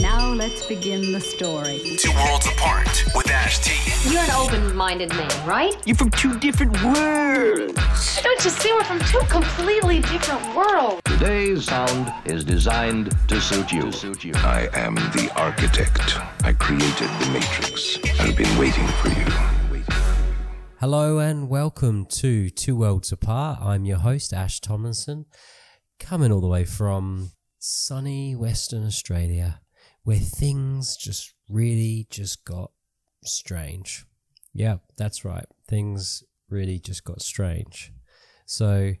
Now let's begin the story. Two Worlds Apart with Ash T. You're an open-minded man, right? You're from two different worlds. Don't you see, we're from two completely different worlds. Today's sound is designed to suit you. I am the architect. I created the Matrix. I've been waiting for you. Hello and welcome to Two Worlds Apart. I'm your host, Ash Tomlinson, coming all the way from sunny Western Australia, where things just really just got strange. Yeah, that's right. Things really just got strange. So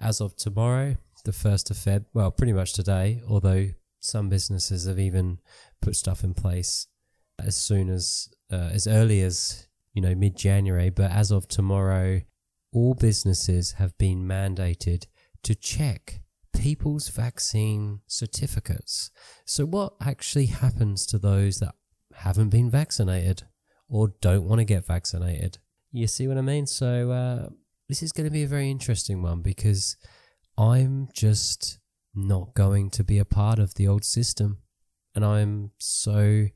as of tomorrow, the 1st of Feb, well, pretty much today, although some businesses have even put stuff in place as early as, you know, mid-January. But as of tomorrow, all businesses have been mandated to check people's vaccine certificates. So what actually happens to those that haven't been vaccinated or don't want to get vaccinated? You see what I mean? So this is going to be a very interesting one, because I'm just not going to be a part of the old system. And I'm so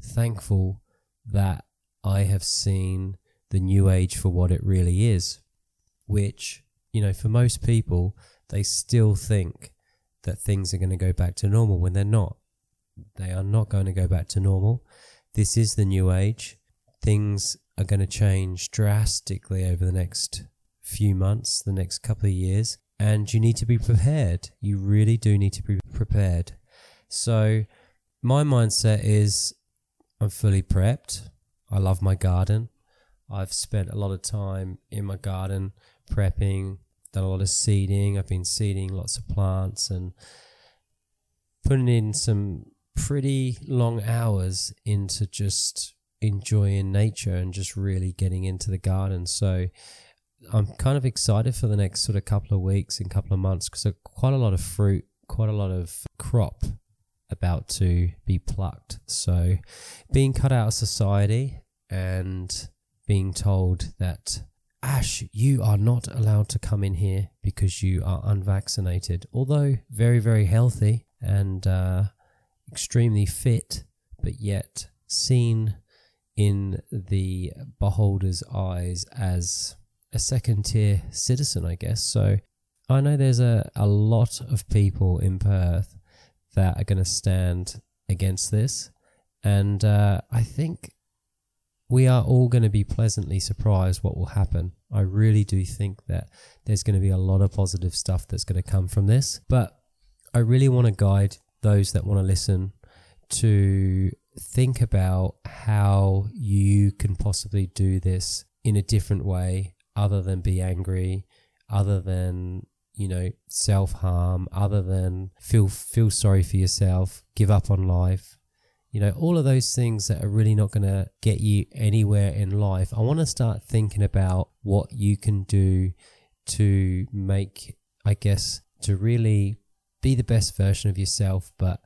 thankful that I have seen the new age for what it really is, which, you know, for most people, they still think that things are going to go back to normal when they're not. They are not going to go back to normal. This is the new age. Things are going to change drastically over the next few months, the next couple of years, and you need to be prepared. You really do need to be prepared. So my mindset is I'm fully prepped. I love my garden. I've spent a lot of time in my garden prepping, done a lot of seeding. I've been seeding lots of plants and putting in some pretty long hours into just enjoying nature and just really getting into the garden. So I'm kind of excited for the next sort of couple of weeks and couple of months, because quite a lot of fruit, quite a lot of crop about to be plucked. So being cut out of society and being told that, Ash, you are not allowed to come in here because you are unvaccinated. Although very, very healthy and extremely fit, but yet seen in the beholder's eyes as a second-tier citizen, I guess. So I know there's a lot of people in Perth that are going to stand against this. And I think we are all going to be pleasantly surprised what will happen. I really do think that there's going to be a lot of positive stuff that's going to come from this. But I really want to guide those that want to listen to think about how you can possibly do this in a different way, other than be angry, other than, you know, self-harm, other than feel sorry for yourself, give up on life. You know, all of those things that are really not going to get you anywhere in life. I want to start thinking about what you can do to make, I guess, to really be the best version of yourself. But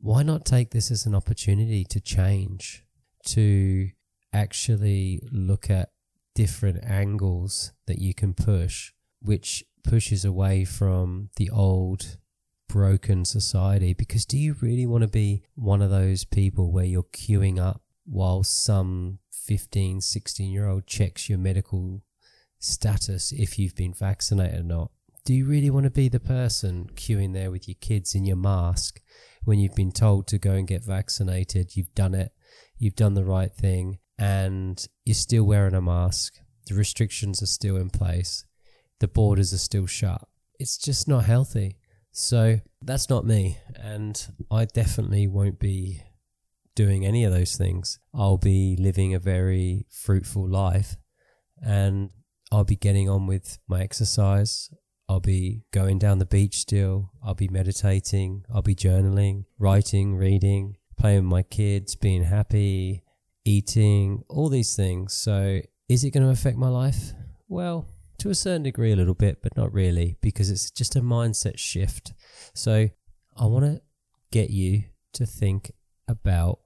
why not take this as an opportunity to change, to actually look at different angles that you can push, which pushes away from the old broken society? Because do you really want to be one of those people where you're queuing up while some 15, 16-year-old checks your medical status if you've been vaccinated or not? Do you really want to be the person queuing there with your kids in your mask when you've been told to go and get vaccinated, you've done it, you've done the right thing, and you're still wearing a mask, the restrictions are still in place, the borders are still shut? It's just not healthy. So that's not me, and I definitely won't be doing any of those things. I'll be living a very fruitful life, and I'll be getting on with my exercise. I'll be going down the beach still. I'll be meditating. I'll be journaling, writing, reading, playing with my kids, being happy, eating, all these things. So is it going to affect my life? Well, to a certain degree, a little bit, but not really, because it's just a mindset shift. So I want to get you to think about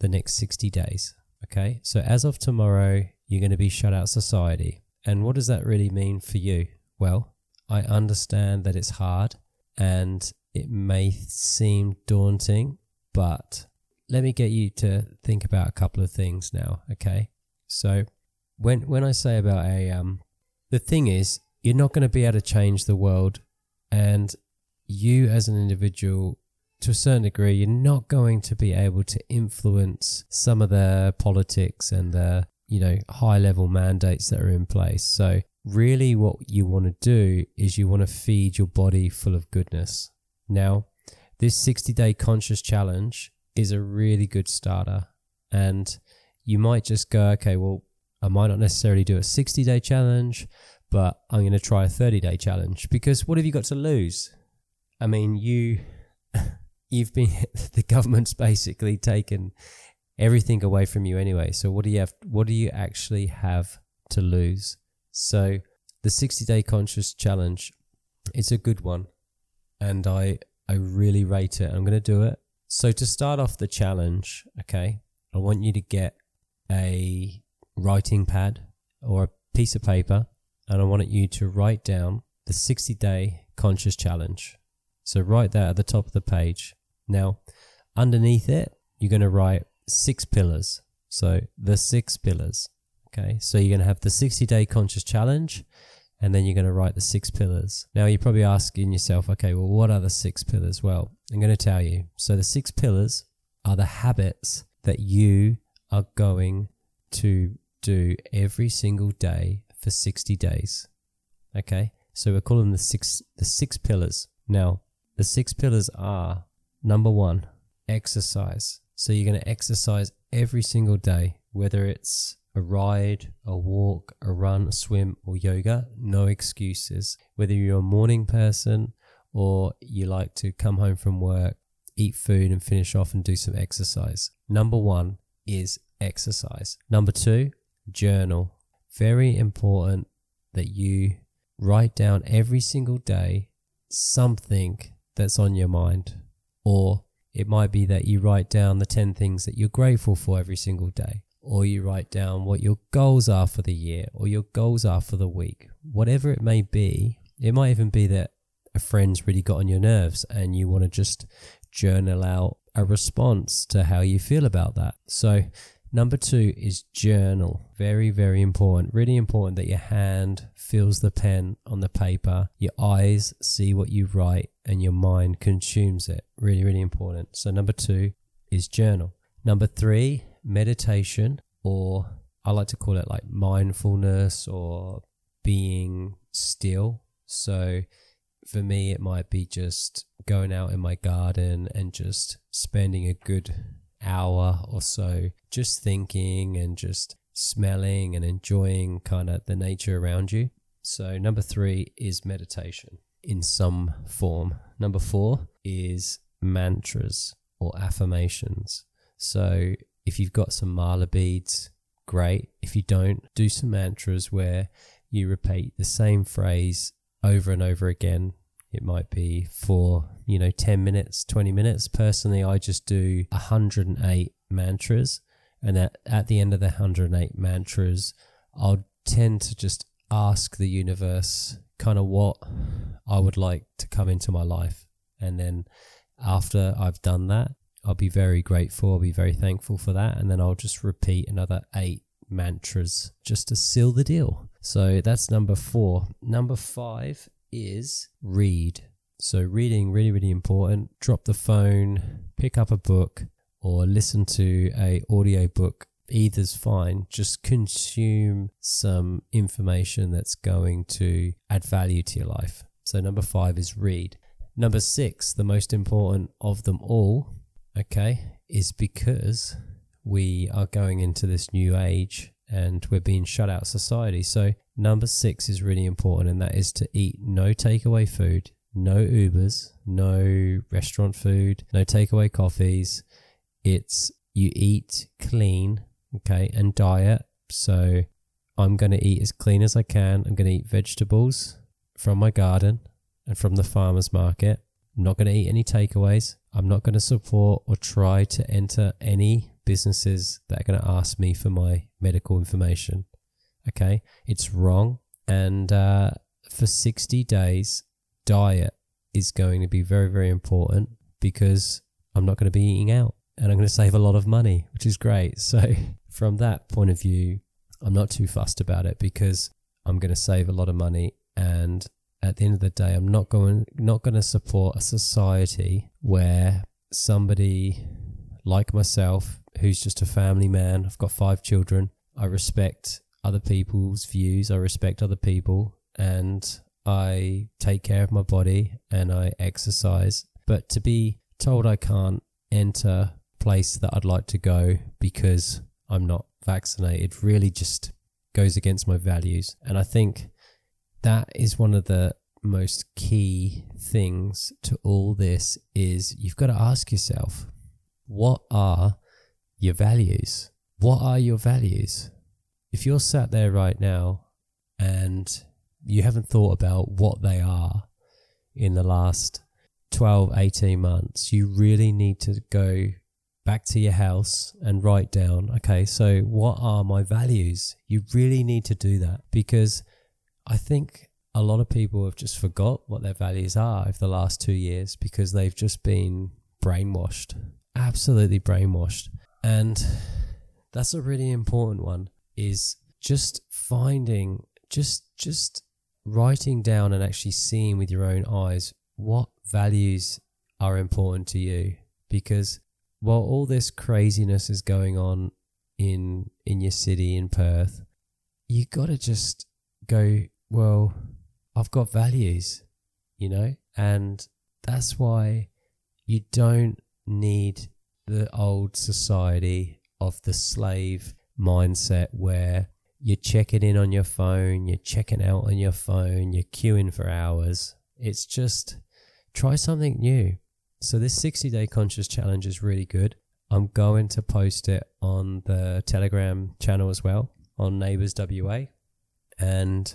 the next 60 days, okay? So as of tomorrow, you're going to be shut out society. And what does that really mean for you? Well, I understand that it's hard and it may seem daunting, But let me get you to think about a couple of things now, okay? So when I say about the thing is, you're not going to be able to change the world, and you as an individual, to a certain degree, you're not going to be able to influence some of the politics and the, you know, high level mandates that are in place. So really what you want to do is you want to feed your body full of goodness. Now, this 60-day conscious challenge is a really good starter, and you might just go, okay, well, I might not necessarily do a 60-day challenge, but I'm going to try a 30-day challenge, because what have you got to lose? I mean, you've been, the government's basically taken everything away from you anyway. So what do you actually have to lose? So the 60-day conscious challenge, it's a good one, and I really rate it. I'm going to do it. So to start off the challenge, okay, I want you to get a writing pad or a piece of paper, and I want you to write down the 60-day conscious challenge. So write that at the top of the page. Now, underneath it, you're going to write 6 pillars. So the 6 pillars, okay? So you're going to have the 60-day conscious challenge, and then you're going to write the 6 pillars. Now, you're probably asking yourself, okay, well, what are the 6 pillars? Well, I'm going to tell you. So the 6 pillars are the habits that you are going to do every single day for 60 days, okay? So we're calling the six pillars. Now, the 6 pillars are, number one, exercise. So you're going to exercise every single day, whether it's a ride, a walk, a run, a swim, or yoga. No excuses. Whether you're a morning person or you like to come home from work, eat food and finish off and do some exercise. Number one is exercise. Number two, journal. Very important that you write down every single day something that's on your mind, or it might be that you write down the 10 things that you're grateful for every single day, or you write down what your goals are for the year or your goals are for the week. Whatever it may be, it might even be that a friend's really got on your nerves and you want to just journal out a response to how you feel about that. So number two is journal. Very, very important. Really important that your hand feels the pen on the paper, your eyes see what you write, and your mind consumes it. Really, really important. So number two is journal. Number three, meditation, or I like to call it like mindfulness or being still. So for me, it might be just going out in my garden and just spending a good hour or so just thinking and just smelling and enjoying kind of the nature around you. So number three is meditation in some form. Number four is mantras or affirmations. So if you've got some mala beads, great. If you don't, do some mantras where you repeat the same phrase over and over again. It might be for, 10 minutes, 20 minutes. Personally, I just do 108 mantras. And at the end of the 108 mantras, I'll tend to just ask the universe kind of what I would like to come into my life. And then after I've done that, I'll be very grateful. I'll be very thankful for that. And then I'll just repeat another 8 mantras just to seal the deal. So that's number four. Number five is read. So reading, really, really important. Drop the phone, pick up a book, or listen to a audio book. Either's fine. Just consume some information that's going to add value to your life. So number five is read. Number six, the most important of them all, okay, is because we are going into this new age and we're being shut out of society. So number six is really important, and that is to eat no takeaway food, no Ubers, no restaurant food, no takeaway coffees. It's you eat clean, okay, and diet. So I'm going to eat as clean as I can. I'm going to eat vegetables from my garden and from the farmer's market. I'm not going to eat any takeaways. I'm not going to support or try to enter any businesses that are going to ask me for my medical information. Okay, it's wrong. And for 60 days, diet is going to be very, very important, because I'm not going to be eating out and I'm going to save a lot of money, which is great. So from that point of view, I'm not too fussed about it because I'm going to save a lot of money, and at the end of the day, I'm not going to support a society where somebody like myself, who's just a family man, I've got 5 children, I respect other people's views, I respect other people, and I take care of my body and I exercise. But to be told I can't enter a place that I'd like to go because I'm not vaccinated really just goes against my values. And I think that is one of the most key things to all this is you've got to ask yourself, what are your values? What are your values? If you're sat there right now and you haven't thought about what they are in the last 12, 18 months, you really need to go back to your house and write down, okay, so what are my values? You really need to do that because I think a lot of people have just forgot what their values are over the last 2 years because they've just been brainwashed, absolutely brainwashed. And that's a really important one, is just finding, just writing down and actually seeing with your own eyes what values are important to you. Because while all this craziness is going on in your city, in Perth, you got to just go, well, I've got values, you know? And that's why you don't need the old society of the slave mindset where you're checking in on your phone, you're checking out on your phone, you're queuing for hours. It's just try something new. So this 60-day conscious challenge is really good. I'm going to post it on the Telegram channel as well, on Neighbors WA, and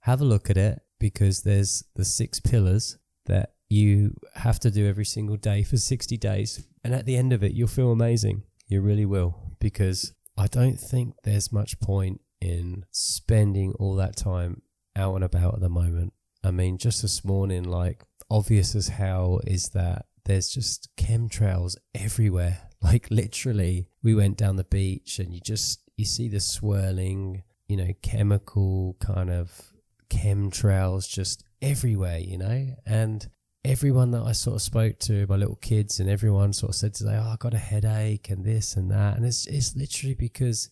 have a look at it because there's the 6 pillars that you have to do every single day for 60 days. And at the end of it, you'll feel amazing. You really will, because I don't think there's much point in spending all that time out and about at the moment. I mean, just this morning, like, obvious as hell is that there's just chemtrails everywhere. Like, literally, we went down the beach and you see the swirling, you know, chemical kind of chemtrails just everywhere, you know? And everyone that I sort of spoke to, my little kids and everyone sort of said today, oh, I got a headache and this and that. And it's literally because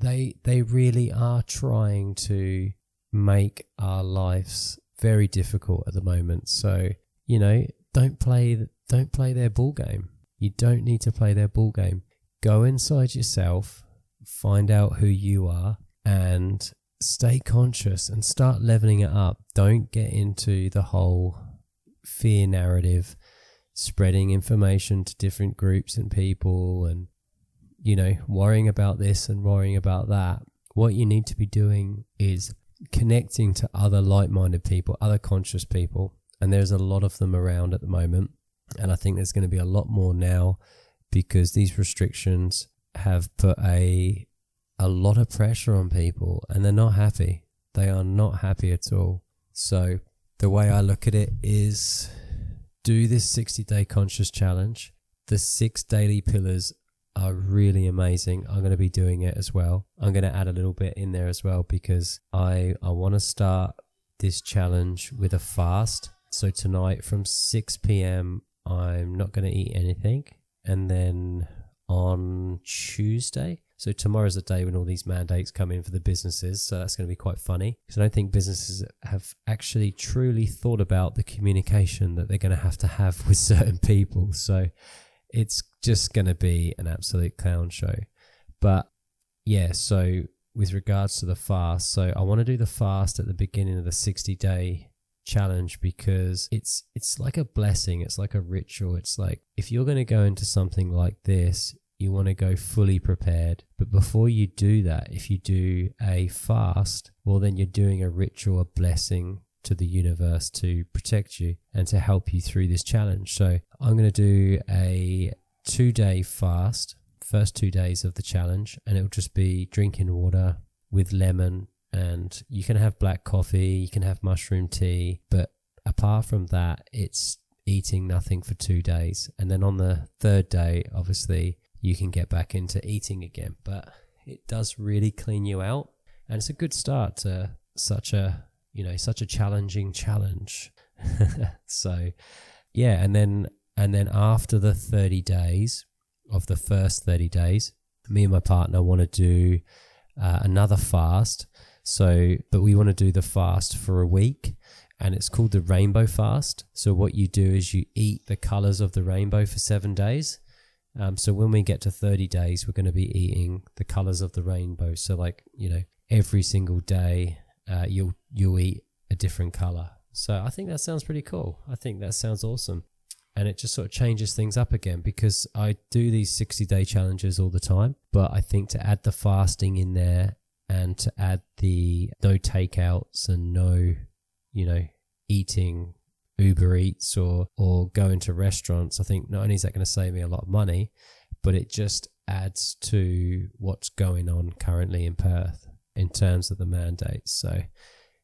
they really are trying to make our lives very difficult at the moment. So, you know, don't play their ball game. You don't need to play their ball game. Go inside yourself, find out who you are and stay conscious and start leveling it up. Don't get into the whole fear narrative, spreading information to different groups and people and, you know, worrying about this and worrying about that. What you need to be doing is connecting to other like-minded people, other conscious people, and there's a lot of them around at the moment, and I think there's going to be a lot more now because these restrictions have put a lot of pressure on people and they're not happy. They are not happy at all. So the way I look at it is do this 60-day conscious challenge. The 6 daily pillars are really amazing. I'm going to be doing it as well. I'm going to add a little bit in there as well because I want to start this challenge with a fast. So tonight from 6 p.m, I'm not going to eat anything. And then on Tuesday, so tomorrow's the day when all these mandates come in for the businesses. So that's going to be quite funny because I don't think businesses have actually truly thought about the communication that they're going to have with certain people. So it's just going to be an absolute clown show. But yeah, so with regards to the fast, so I want to do the fast at the beginning of the 60-day challenge because it's like a blessing. It's like a ritual. It's like if you're going to go into something like this, you want to go fully prepared. But before you do that, if you do a fast, well, then you're doing a ritual, a blessing to the universe to protect you and to help you through this challenge. So I'm going to do a 2-day fast, first 2 days of the challenge, and it'll just be drinking water with lemon. And you can have black coffee, you can have mushroom tea. But apart from that, it's eating nothing for 2 days. And then on the third day, obviously, you can get back into eating again. But it does really clean you out. And it's a good start to such a, you know, such a challenging challenge. So, yeah. And then after the 30 days of the first 30 days, me and my partner want to do another fast. So, but we want to do the fast for a week, and it's called the rainbow fast. So what you do is you eat the colors of the rainbow for 7 days. So when we get to 30 days, we're going to be eating the colors of the rainbow. So like, you know, every single day you'll eat a different color. So I think that sounds pretty cool. I think that sounds awesome. And it just sort of changes things up again, because I do these 60-day challenges all the time. But I think to add the fasting in there, and to add the no takeouts and no, you know, eating Uber Eats or going to restaurants, I think not only is that going to save me a lot of money, but it just adds to what's going on currently in Perth in terms of the mandates. So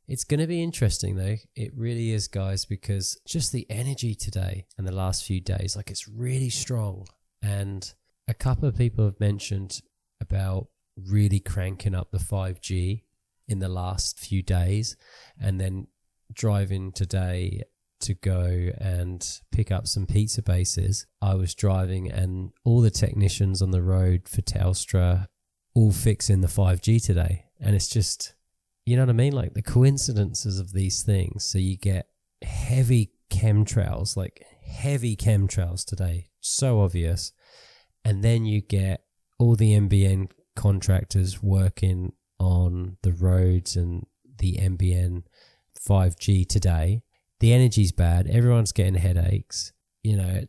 it's going to be interesting though. It really is, guys, because just the energy today and the last few days, like, it's really strong. And a couple of people have mentioned about really cranking up the 5G in the last few days, and then driving today to go and pick up some pizza bases. I was driving and all the technicians on the road for Telstra all fixing the 5G today. And it's just, you know what I mean? Like the coincidences of these things. So you get heavy chemtrails today. So obvious. And then you get all the NBN contractors working on the roads and the NBN 5G today. The energy's bad. Everyone's getting headaches. You know,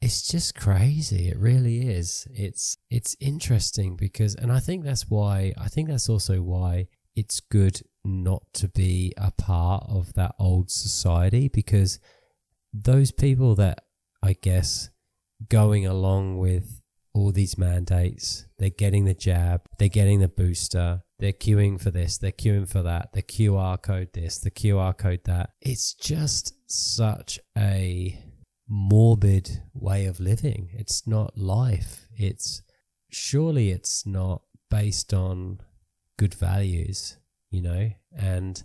it's just crazy. It really is. It's interesting because, and I think that's also why it's good not to be a part of that old society, because those people that, I guess, going along with all these mandates, they're getting the jab, they're getting the booster, they're queuing for this, they're queuing for that, the QR code this, the QR code that. It's just such a morbid way of living. It's not life. Surely it's not based on good values, you know? And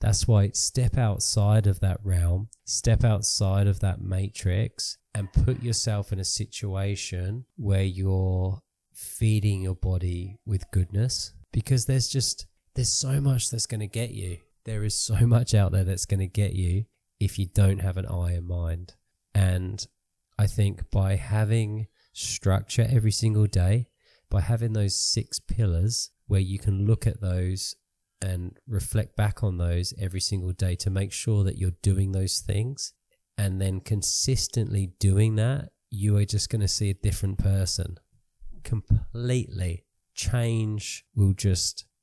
that's why step outside of that realm, step outside of that matrix, and put yourself in a situation where you're feeding your body with goodness, because there's so much that's going to get you. There is so much out there that's going to get you if you don't have an eye in mind. And I think by having structure every single day, by having those 6 pillars where you can look at those and reflect back on those every single day to make sure that you're doing those things, and then consistently doing that, you are just going to see a different person completely.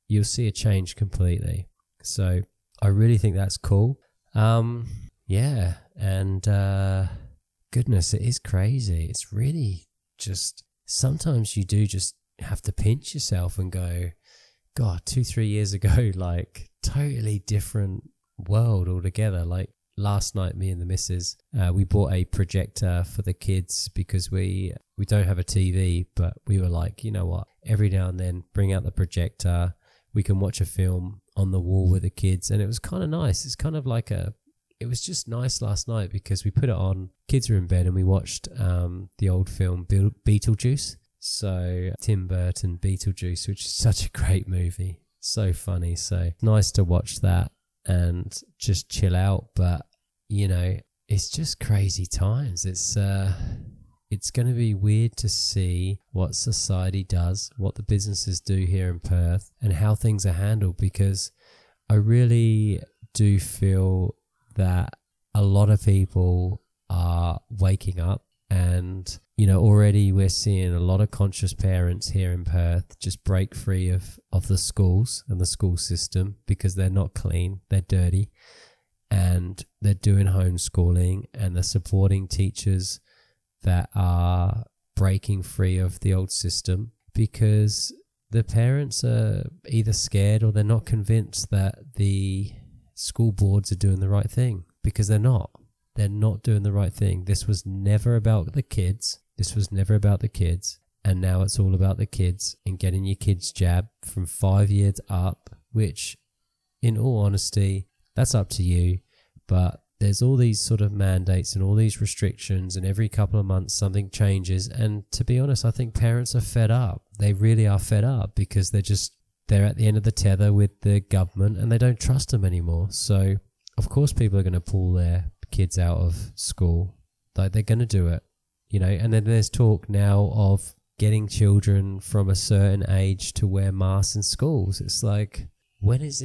You'll see a change completely. So I really think that's cool. Yeah. And goodness, it is crazy. It's really just, sometimes you do just have to pinch yourself and go, God, 2-3 years ago, like, totally different world altogether. Like, last night, me and the missus, we bought a projector for the kids because we don't have a TV, but we were like, you know what, every now and then bring out the projector. We can watch a film on the wall with the kids. And it was kind of nice. It was just nice last night because we put it on. Kids were in bed and we watched the old film Beetlejuice. So Tim Burton, Beetlejuice, which is such a great movie. So funny. So nice to watch that and just chill out. But you know, it's just crazy times. It's going to be weird to see what society does, what the businesses do here in Perth, and how things are handled, because I really do feel that a lot of people are waking up. And, you know, already we're seeing a lot of conscious parents here in Perth just break free of the schools and the school system, because they're not clean, they're dirty, and they're doing homeschooling, and they're supporting teachers that are breaking free of the old system, because the parents are either scared or they're not convinced that the school boards are doing the right thing, because they're not. They're not doing the right thing. This was never about the kids. And now it's all about the kids and getting your kids jabbed from 5 years up, which in all honesty, that's up to you. But there's all these sort of mandates and all these restrictions, and every couple of months something changes. And to be honest, I think parents are fed up. They really are fed up because they're at the end of the tether with the government and they don't trust them anymore. So of course people are going to pull their kids out of school. Like, they're going to do it, you know. And then there's talk now of getting children from a certain age to wear masks in schools. It's like, when is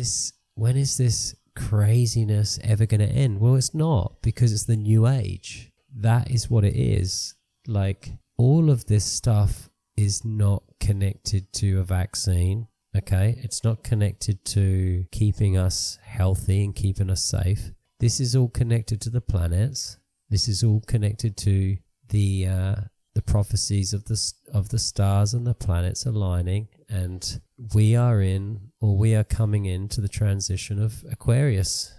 this craziness ever going to end? Well, it's not, because it's the new age. That is what it is. Like, all of this stuff is not connected to a vaccine, okay? It's not connected to keeping us healthy and keeping us safe. This is all connected to the planets. This is all connected to the prophecies of the stars and the planets aligning. And we are coming into the transition of Aquarius,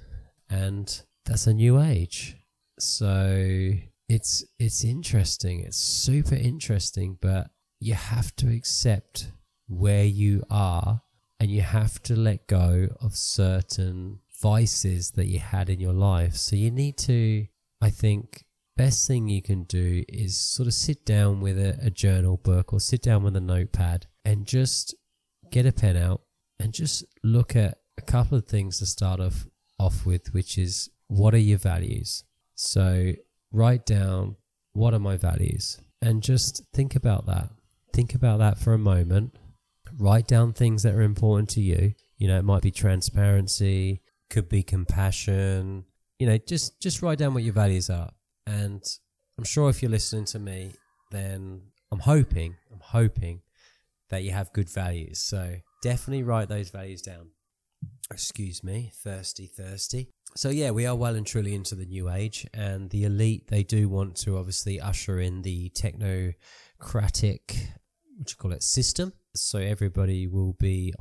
and that's a new age. So it's interesting. It's super interesting, but you have to accept where you are, and you have to let go of certain vices that you had in your life. So you need to, I think, best thing you can do is sort of sit down with a journal book, or sit down with a notepad, and just get a pen out and just look at a couple of things to start off with, which is, what are your values? So write down, what are my values? And just think about that. Think about that for a moment. Write down things that are important to you. You know, it might be transparency, could be compassion. You know, just write down what your values are. And I'm sure if you're listening to me, then I'm hoping that you have good values. So definitely write those values down. Excuse me, thirsty. So yeah, we are well and truly into the new age, and the elite, they do want to obviously usher in the technocratic, what you call it, system. So everybody will be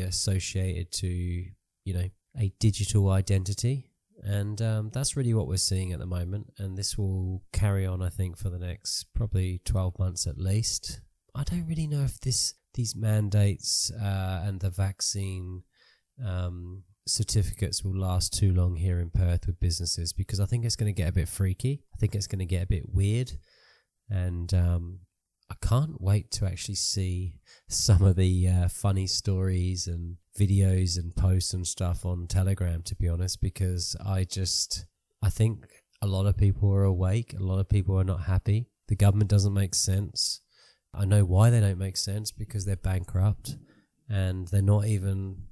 associated to, you know, a digital identity. And that's really what we're seeing at the moment. And this will carry on, I think, for the next probably 12 months at least. I don't really know if these mandates and the vaccine certificates will last too long here in Perth with businesses, because I think it's going to get a bit freaky. I think it's going to get a bit weird. And I can't wait to actually see some of the funny stories and videos and posts and stuff on Telegram, to be honest, because I think a lot of people are awake. A lot of people are not happy. The government doesn't make sense. I know why they don't make sense, because they're bankrupt, and they're not even,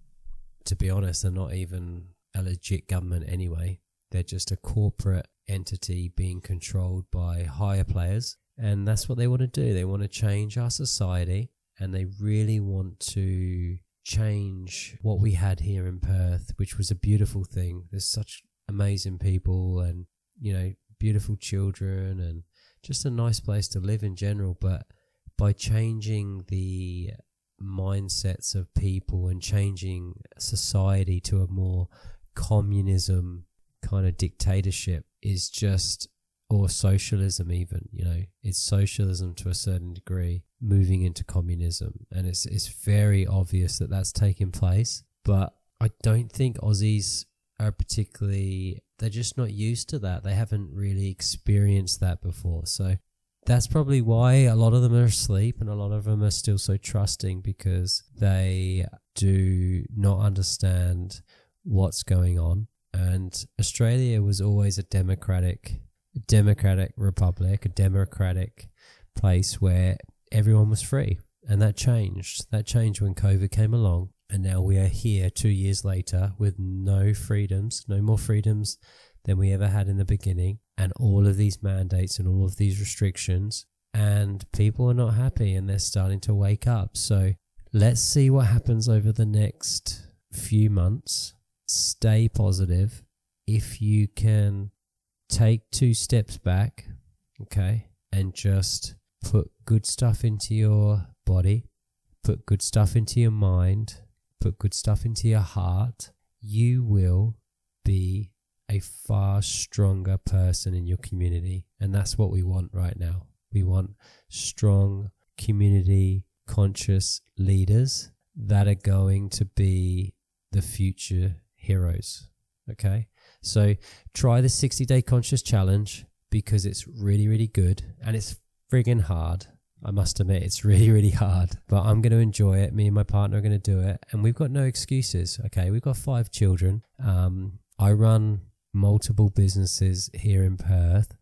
to be honest, they're not even a legit government anyway. They're just a corporate entity being controlled by higher players. And that's what they want to do. They want to change our society, and they really want to change what we had here in Perth, which was a beautiful thing. There's such amazing people, and, you know, beautiful children, and just a nice place to live in general. But by changing the mindsets of people and changing society to a more communism kind of dictatorship is just, or socialism even, you know, it's socialism to a certain degree moving into communism. And it's very obvious that that's taking place. But I don't think Aussies are particularly, they're just not used to that. They haven't really experienced that before. So that's probably why a lot of them are asleep, and a lot of them are still so trusting, because they do not understand what's going on. And Australia was always a democratic republic, a democratic place where everyone was free. And that changed when COVID came along, and now we are here 2 years later with no more freedoms than we ever had in the beginning, and all of these mandates and all of these restrictions, and people are not happy, and they're starting to wake up. So let's see what happens over the next few months. Stay positive. If you can, take 2 steps back, okay, and just put good stuff into your body, put good stuff into your mind, put good stuff into your heart. You will be a far stronger person in your community. And that's what we want right now. We want strong, community conscious leaders that are going to be the future heroes. Okay. So try the 60-day conscious challenge, because it's really, really good. And it's friggin' hard. I must admit, it's really, really hard, but I'm going to enjoy it. Me and my partner are going to do it, and we've got no excuses. Okay. We've got 5 children. I run multiple businesses here in Perth,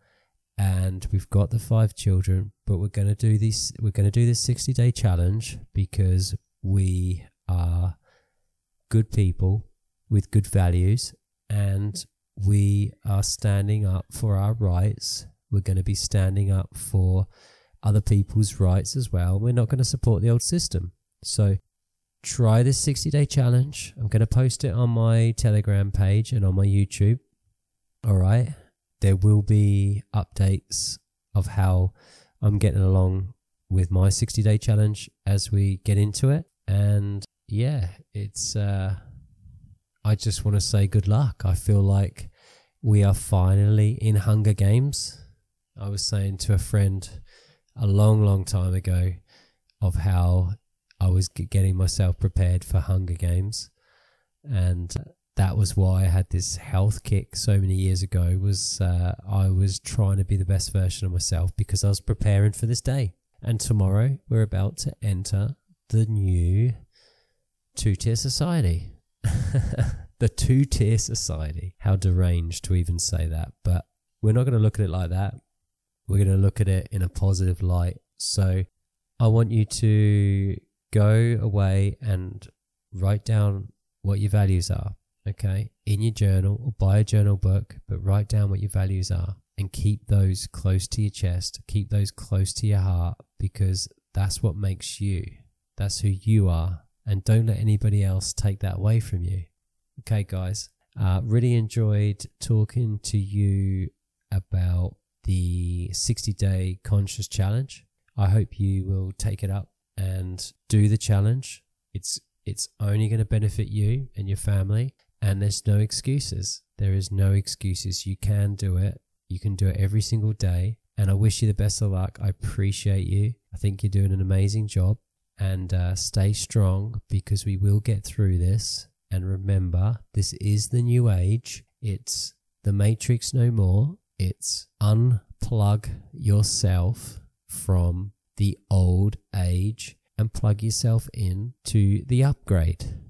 and we've got the 5 children, but we're going to do this 60-day challenge because we are good people with good values, and we are standing up for our rights. We're going to be standing up for other people's rights as well. We're not going to support the old system. So try this 60-day challenge. I'm going to post it on my Telegram page and on my YouTube. All right. There will be updates of how I'm getting along with my 60-day challenge as we get into it. And yeah, it's I just want to say good luck. I feel like we are finally in Hunger Games. I was saying to a friend a long, long time ago of how I was getting myself prepared for Hunger Games, and that was why I had this health kick so many years ago. Was I was trying to be the best version of myself because I was preparing for this day. And tomorrow we're about to enter the new two-tier society. The two-tier society. How deranged to even say that. But we're not going to look at it like that. We're going to look at it in a positive light. So I want you to go away and write down what your values are, okay, in your journal, or buy a journal book, but write down what your values are and keep those close to your chest, keep those close to your heart, because that's what makes you. That's who you are, and don't let anybody else take that away from you. Okay, guys, really enjoyed talking to you about the 60-day conscious challenge. I hope you will take it up and do the challenge. It's only going to benefit you and your family, and there's no excuses. There is no excuses. You can do it. You can do it every single day, and I wish you the best of luck. I appreciate you. I think you're doing an amazing job, and stay strong, because we will get through this. And remember, this is the new age. It's the Matrix no more. It's unplug yourself from the old age and plug yourself in to the upgrade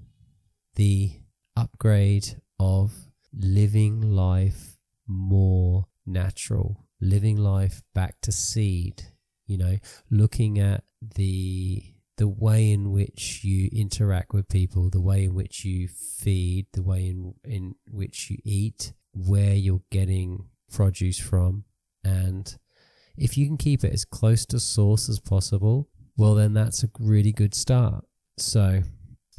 of living life more natural, living life back to seed, you know, looking at the way in which you interact with people, the way in which you feed, the way in which you eat, where you're getting produce from. And if you can keep it as close to source as possible, well, then that's a really good start. So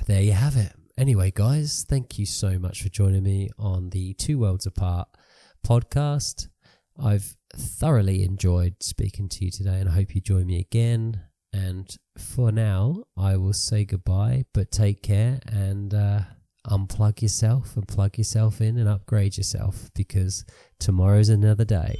there you have it. Anyway, guys, thank you so much for joining me on the Two Worlds Apart podcast. I've thoroughly enjoyed speaking to you today, and I hope you join me again. And for now, I will say goodbye, but take care, and unplug yourself and plug yourself in and upgrade yourself, because tomorrow's another day.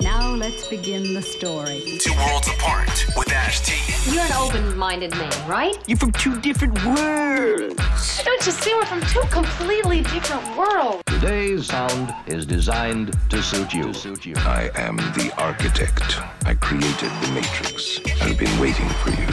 Now let's begin the story. Two Worlds Apart with Ash T. You're an open-minded man, right? You're from two different worlds. Don't you see, we're from two completely different worlds. Today's sound is designed to suit you. I am the architect. I created the Matrix. I've been waiting for you.